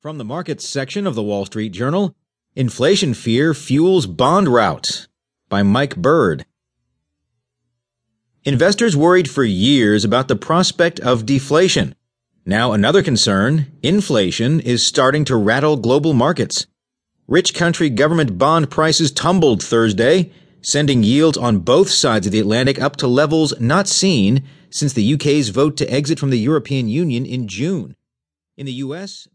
From the markets section of The Wall Street Journal, Inflation Fear Fuels Bond Rout by Mike Bird. Investors worried for years about the prospect of deflation. Now another concern, inflation, is starting to rattle global markets. Rich country government bond prices tumbled Thursday, sending yields on both sides of the Atlantic up to levels not seen since the UK's vote to exit from the European Union in June. In the US,